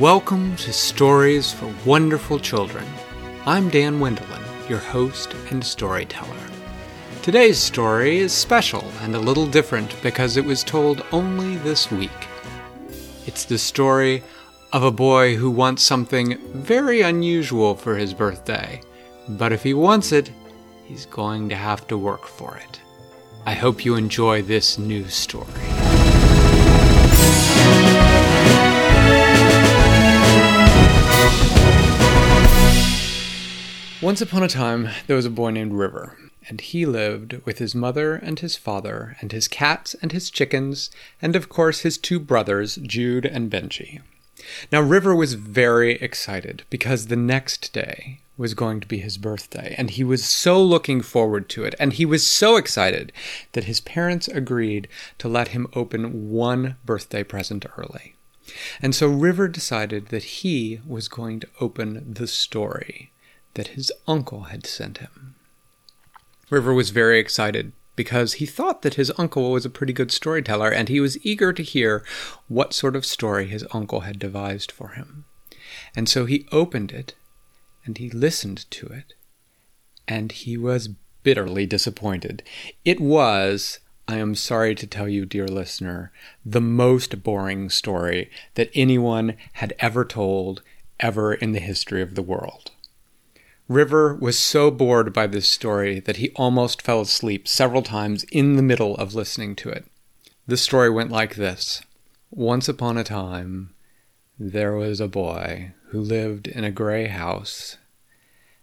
Welcome to Stories for Wonderful Children. I'm Dan Wendelin, your host and storyteller. Today's story is special and a little different because it was told only this week. It's the story of a boy who wants something very unusual for his birthday, but if he wants it, he's going to have to work for it. I hope you enjoy this new story. Once upon a time, there was a boy named River, and he lived with his mother and his father and his cats and his chickens and, of course, his two brothers, Jude and Benji. Now, River was very excited because the next day was going to be his birthday, and he was so looking forward to it, and he was so excited that his parents agreed to let him open one birthday present early. And so River decided that he was going to open the story that his uncle had sent him. River was very excited because he thought that his uncle was a pretty good storyteller, and he was eager to hear what sort of story his uncle had devised for him. And so he opened it, and he listened to it, and he was bitterly disappointed. It was, I am sorry to tell you, dear listener, the most boring story that anyone had ever told ever in the history of the world. River was so bored by this story that he almost fell asleep several times in the middle of listening to it. The story went like this. Once upon a time, there was a boy who lived in a gray house,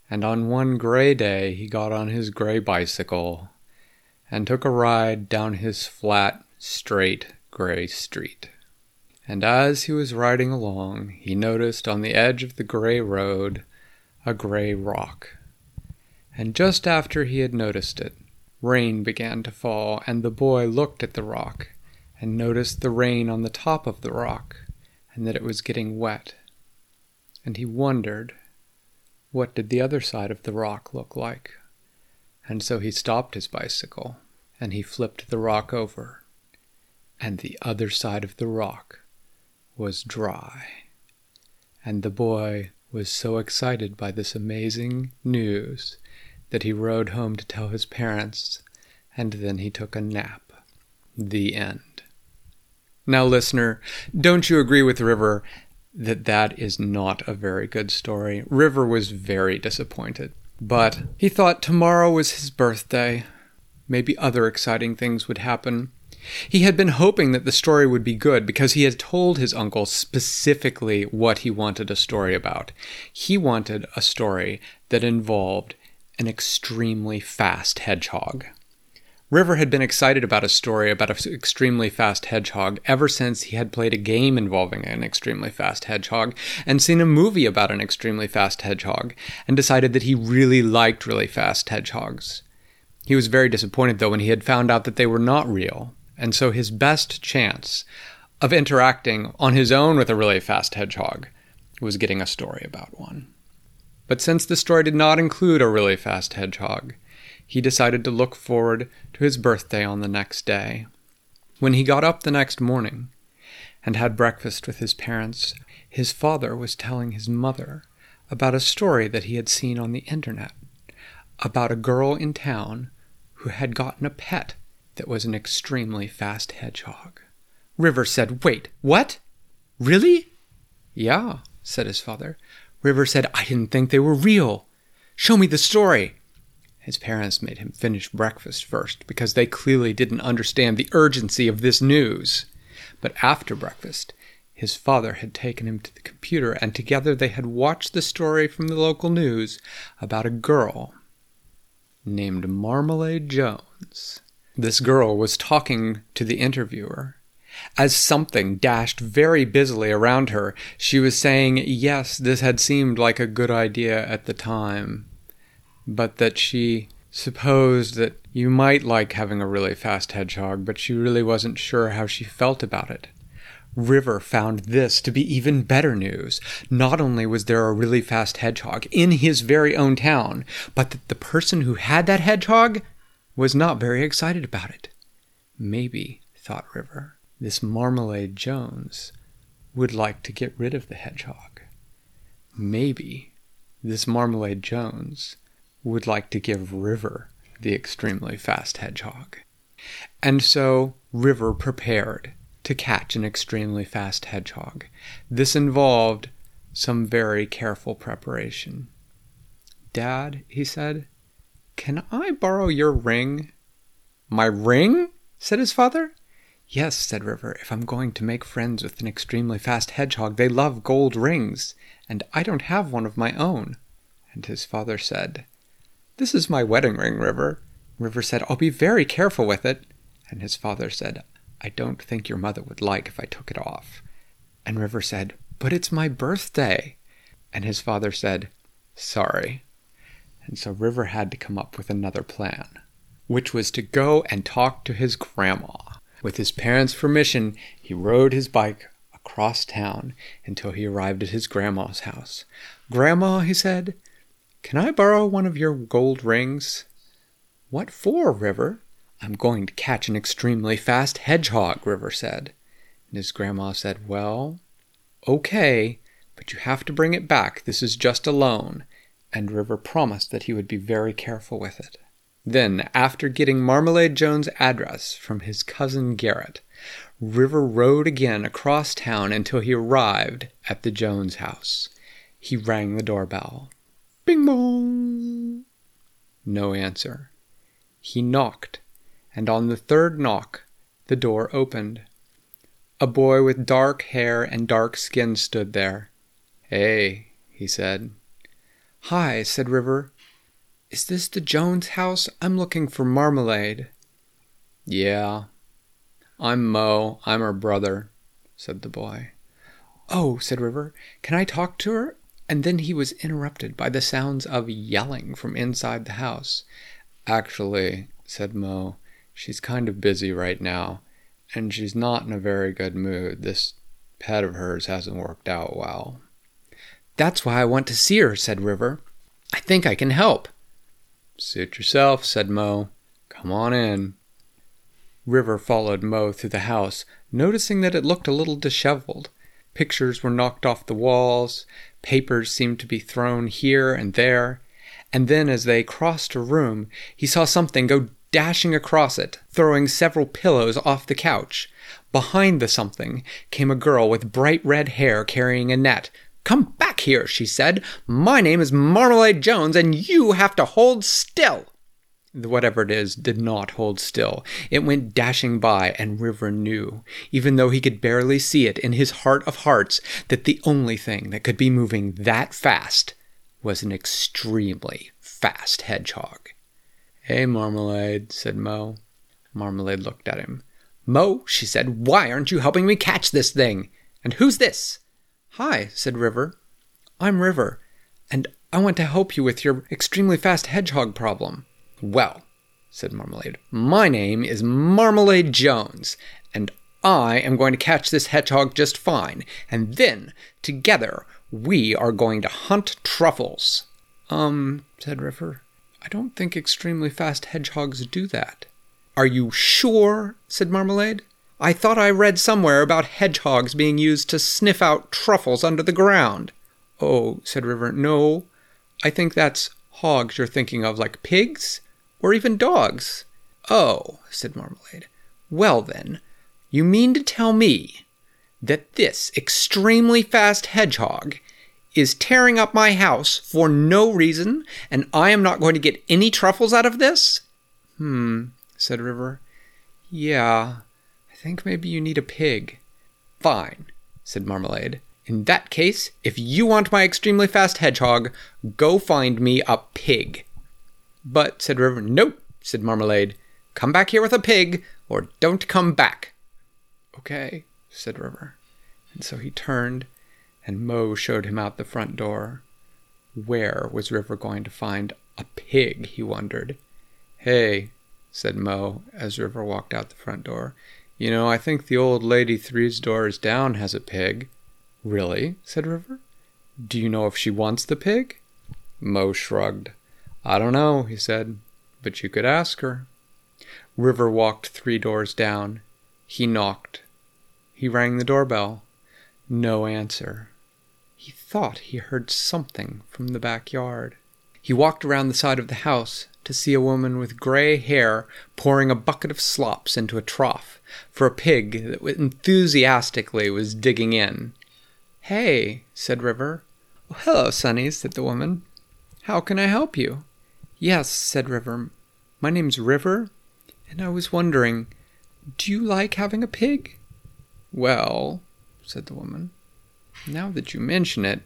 and on one gray day he got on his gray bicycle and took a ride down his flat, straight, gray street. And as he was riding along, he noticed on the edge of the gray road a gray rock. And just after he had noticed it, rain began to fall, and the boy looked at the rock and noticed the rain on the top of the rock and that it was getting wet. And he wondered, what did the other side of the rock look like? And so he stopped his bicycle and he flipped the rock over, and the other side of the rock was dry. And the boy was so excited by this amazing news that he rode home to tell his parents, and then he took a nap. The end. Now, listener, don't you agree with River that that is not a very good story? River was very disappointed, but he thought tomorrow was his birthday. Maybe other exciting things would happen. He had been hoping that the story would be good because he had told his uncle specifically what he wanted a story about. He wanted a story that involved an extremely fast hedgehog. River had been excited about a story about an extremely fast hedgehog ever since he had played a game involving an extremely fast hedgehog and seen a movie about an extremely fast hedgehog and decided that he really liked really fast hedgehogs. He was very disappointed, though, when he had found out that they were not real. And so his best chance of interacting on his own with a really fast hedgehog was getting a story about one. But since the story did not include a really fast hedgehog, he decided to look forward to his birthday on the next day. When he got up the next morning and had breakfast with his parents, his father was telling his mother about a story that he had seen on the internet about a girl in town who had gotten a pet that was an extremely fast hedgehog. River said, "Wait, what? Really?" "Yeah," said his father. River said, "I didn't think they were real. Show me the story." His parents made him finish breakfast first because they clearly didn't understand the urgency of this news. But after breakfast, his father had taken him to the computer, and together they had watched the story from the local news about a girl named Marmalade Jones. This girl was talking to the interviewer. As something dashed very busily around her, she was saying, yes, this had seemed like a good idea at the time, but that she supposed that you might like having a really fast hedgehog, but she really wasn't sure how she felt about it. River found this to be even better news. Not only was there a really fast hedgehog in his very own town, but that the person who had that hedgehog was not very excited about it. Maybe, thought River, this Marmalade Jones would like to get rid of the hedgehog. Maybe this Marmalade Jones would like to give River the extremely fast hedgehog. And so River prepared to catch an extremely fast hedgehog. This involved some very careful preparation. "Dad," he said, "can I borrow your ring?" "My ring?" said his father. "Yes," said River, "if I'm going to make friends with an extremely fast hedgehog, they love gold rings, and I don't have one of my own." And his father said, "This is my wedding ring, River." River said, "I'll be very careful with it." And his father said, "I don't think your mother would like if I took it off." And River said, "But it's my birthday." And his father said, "Sorry." And so River had to come up with another plan, which was to go and talk to his grandma. With his parents' permission, he rode his bike across town until he arrived at his grandma's house. "Grandma," he said, "can I borrow one of your gold rings?" "What for, River?" "I'm going to catch an extremely fast hedgehog," River said. And his grandma said, "Well, okay, but you have to bring it back. This is just a loan." And River promised that he would be very careful with it. Then, after getting Marmalade Jones' address from his cousin Garrett, River rode again across town until he arrived at the Jones house. He rang the doorbell. Bing bong! No answer. He knocked, and on the third knock, the door opened. A boy with dark hair and dark skin stood there. "Hey," he said. "Hi," said River. "Is this the Jones house? I'm looking for Marmalade." "Yeah. I'm Moe. I'm her brother," said the boy. "Oh," said River. "Can I talk to her?" And then he was interrupted by the sounds of yelling from inside the house. "Actually," said Moe, "she's kind of busy right now, and she's not in a very good mood. This pet of hers hasn't worked out well." "That's why I want to see her," said River. "I think I can help." "Suit yourself," said Moe. "Come on in." River followed Moe through the house, noticing that it looked a little disheveled. Pictures were knocked off the walls, papers seemed to be thrown here and there, and then as they crossed a room, he saw something go dashing across it, throwing several pillows off the couch. Behind the something came a girl with bright red hair carrying a net. "Come back here," she said. "My name is Marmalade Jones, and you have to hold still." Whatever it is did not hold still. It went dashing by, and River knew, even though he could barely see it in his heart of hearts, that the only thing that could be moving that fast was an extremely fast hedgehog. "Hey, Marmalade," said Moe. Marmalade looked at him. "Moe," she said, "why aren't you helping me catch this thing? And who's this?" "Hi," said River. "I'm River, and I want to help you with your extremely fast hedgehog problem." "Well," said Marmalade, "my name is Marmalade Jones, and I am going to catch this hedgehog just fine, and then, together, we are going to hunt truffles." Said River, "I don't think extremely fast hedgehogs do that." "Are you sure?" said Marmalade. "I thought I read somewhere about hedgehogs being used to sniff out truffles under the ground." "Oh," said River, "no. I think that's hogs you're thinking of, like pigs, or even dogs." "Oh," said Marmalade. "Well then, you mean to tell me that this extremely fast hedgehog is tearing up my house for no reason, and I am not going to get any truffles out of this?" Said River. "Yeah, I think maybe you need a pig." "Fine," said Marmalade. "In that case, if you want my extremely fast hedgehog, go find me a pig." "But," said River. "Nope," said Marmalade. "Come back here with a pig, or don't come back." "Okay," said River. And so he turned, and Moe showed him out the front door. Where was River going to find a pig, he wondered. "Hey," said Moe, as River walked out the front door. "You know, I think the old lady 3 doors down has a pig." "Really?" said River. "Do you know if she wants the pig?" Moe shrugged. "I don't know," he said, "but you could ask her." River walked 3 doors down. He knocked. He rang the doorbell. No answer. He thought he heard something from the backyard. He walked around the side of the house to see a woman with gray hair pouring a bucket of slops into a trough for a pig that enthusiastically was digging in. "Hey," said River. "Oh, hello, Sonny," said the woman. "How can I help you?" "Yes," said River. "My name's River, and I was wondering, do you like having a pig?" "Well," said the woman, "now that you mention it,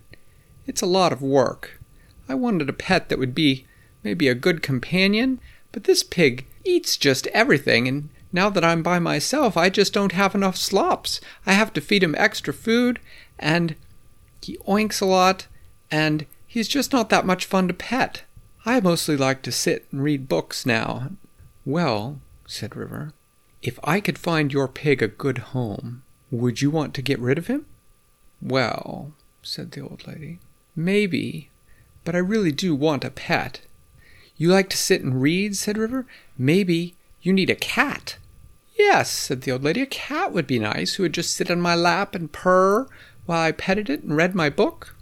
it's a lot of work. I wanted a pet that would be maybe a good companion, but this pig eats just everything, and now that I'm by myself, I just don't have enough slops. I have to feed him extra food, and he oinks a lot, and he's just not that much fun to pet. I mostly like to sit and read books now." "Well," said River, "if I could find your pig a good home, would you want to get rid of him?" "Well," said the old lady, "maybe, but I really do want a pet." "You like to sit and read," said River. "Maybe you need a cat." "Yes," said the old lady, "a cat would be nice, who would just sit on my lap and purr while I petted it and read my book."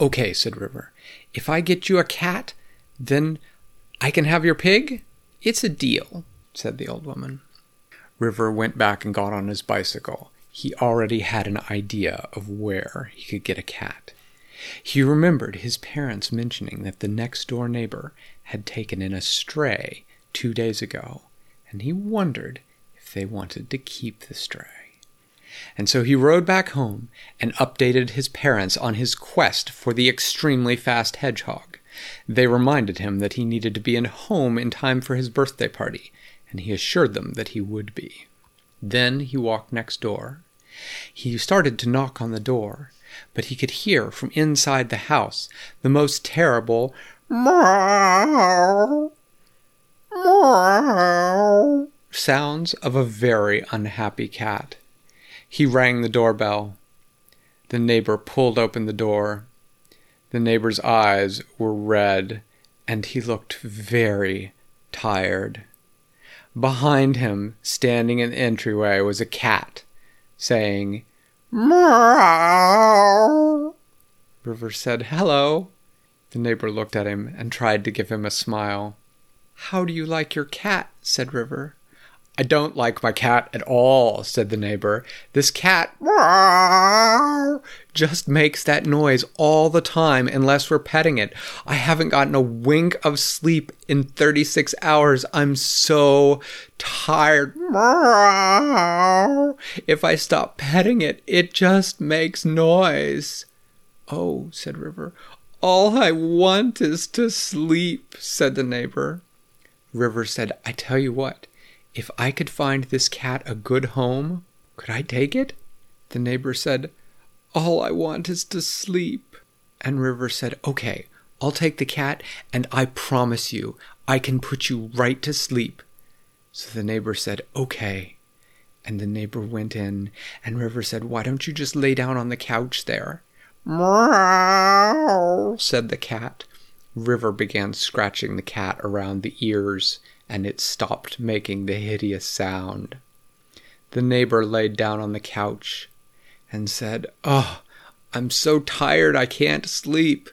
"Okay," said River, "if I get you a cat, then I can have your pig?" "It's a deal," said the old woman. River went back and got on his bicycle. He already had an idea of where he could get a cat. He remembered his parents mentioning that the next-door neighbor had taken in a stray 2 days ago, and he wondered if they wanted to keep the stray. And so he rode back home and updated his parents on his quest for the extremely fast hedgehog. They reminded him that he needed to be home in time for his birthday party, and he assured them that he would be. Then he walked next door. He started to knock on the door, but he could hear from inside the house the most terrible meow, meow sounds of a very unhappy cat. He rang the doorbell. The neighbor pulled open the door. The neighbor's eyes were red, and he looked very tired. Behind him, standing in the entryway, was a cat, saying, "Meow." River said, "Hello." The neighbor looked at him and tried to give him a smile. "How do you like your cat?" said River. "I don't like my cat at all," said the neighbor. "This cat just makes that noise all the time unless we're petting it. I haven't gotten a wink of sleep in 36 hours. I'm so tired. If I stop petting it, it just makes noise." "Oh," said River. "All I want is to sleep," said the neighbor. River said, "I tell you what. If I could find this cat a good home, could I take it?" The neighbor said, "All I want is to sleep." And River said, "Okay, I'll take the cat, and I promise you, I can put you right to sleep." So the neighbor said, "Okay." And the neighbor went in, and River said, "Why don't you just lay down on the couch there?" "Meow," said the cat. River began scratching the cat around the ears, and it stopped making the hideous sound. The neighbor laid down on the couch and said, "Oh, I'm so tired I can't sleep."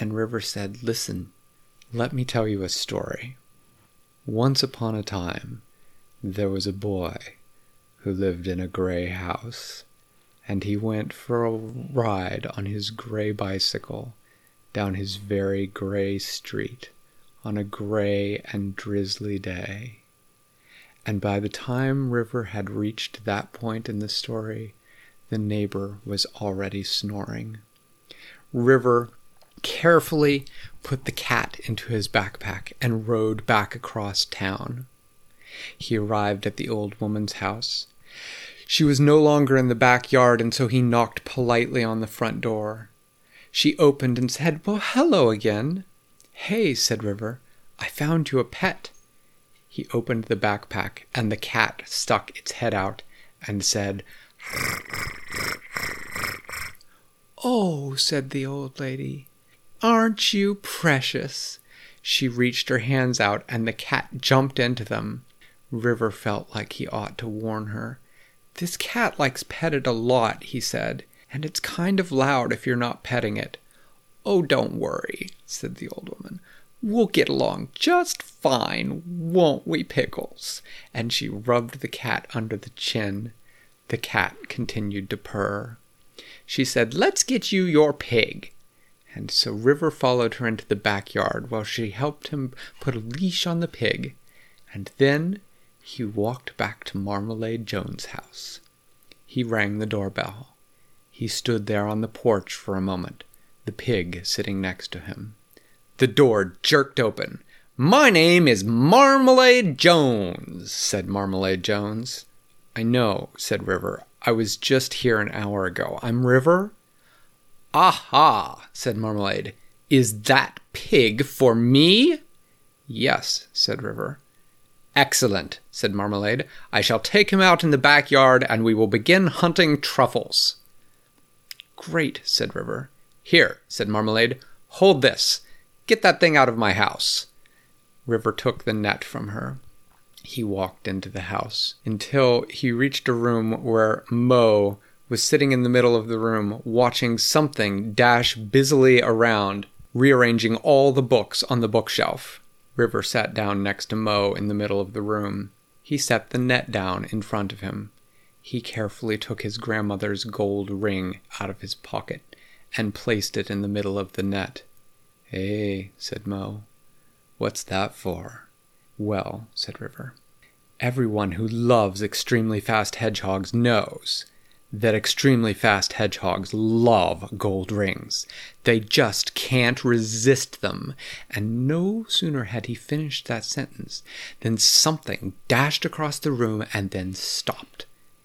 And River said, "Listen, let me tell you a story. Once upon a time, there was a boy who lived in a gray house, and he went for a ride on his gray bicycle down his very gray street on a gray and drizzly day. And by the time River had reached that point in the story, the neighbor was already snoring. River carefully put the cat into his backpack and rode back across town. He arrived at the old woman's house. She was no longer in the backyard, and so he knocked politely on the front door. She opened and said, "Well, hello again." "Hey," said River, "I found you a pet." He opened the backpack, and the cat stuck its head out and said, "Oh," said the old lady, "aren't you precious?" She reached her hands out, and the cat jumped into them. River felt like he ought to warn her. "This cat likes petted a lot," he said. and it's kind of loud if you're not petting it. Oh, don't worry, said the old woman. We'll get along just fine, won't we, Pickles? And she rubbed the cat under the chin. The cat continued to purr. She said, Let's get you your pig. And so River followed her into the backyard while she helped him put a leash on the pig. And then he walked back to Marmalade Jones' house. He rang the doorbell. He stood there on the porch for a moment, the pig sitting next to him. The door jerked open. My name is Marmalade Jones, said Marmalade Jones. I know, said River. I was just here an hour ago. I'm River. Aha, said Marmalade. Is that pig for me? Yes, said River. Excellent, said Marmalade. I shall take him out in the backyard and we will begin hunting truffles. Great, said River. Here, said Marmalade, hold this. Get that thing out of my house. River took the net from her. He walked into the house until he reached a room where Moe was sitting in the middle of the room watching something dash busily around, rearranging all the books on the bookshelf. River sat down next to Moe in the middle of the room. He set the net down in front of him. He carefully took his grandmother's gold ring out of his pocket and placed it in the middle of the net. Hey, said Moe. What's that for? Well, said River. Everyone who loves extremely fast hedgehogs knows that extremely fast hedgehogs love gold rings. They just can't resist them. And no sooner had he finished that sentence than something dashed across the room and then stopped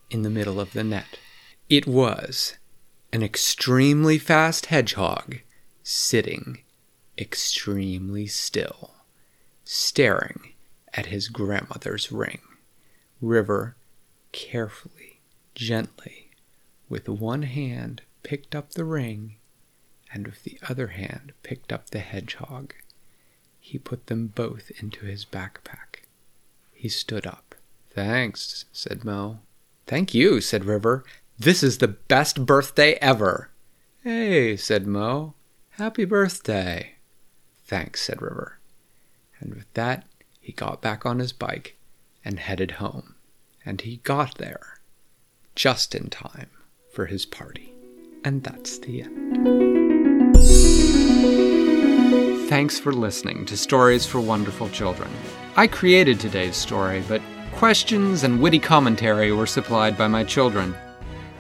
in the middle of the net. It was an extremely fast hedgehog sitting extremely still, staring at his grandmother's ring. River carefully, gently, with one hand picked up the ring and with the other hand picked up the hedgehog. He put them both into his backpack. He stood up. Thanks, said Moe. Thank you, said River. This is the best birthday ever. Hey, said Moe. Happy birthday. Thanks, said River. And with that, he got back on his bike and headed home. And he got there just in time for his party. And that's the end. Thanks for listening to Stories for Wonderful Children. I created today's story, but questions and witty commentary were supplied by my children.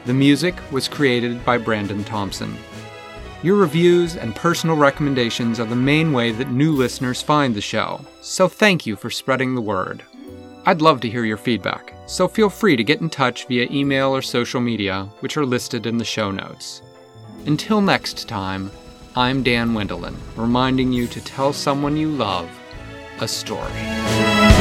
The music was created by Brandon Thompson. Your reviews and personal recommendations are the main way that new listeners find the show, so thank you for spreading the word. I'd love to hear your feedback, so feel free to get in touch via email or social media, which are listed in the show notes. Until next time, I'm Dan Wendelin, reminding you to tell someone you love a story.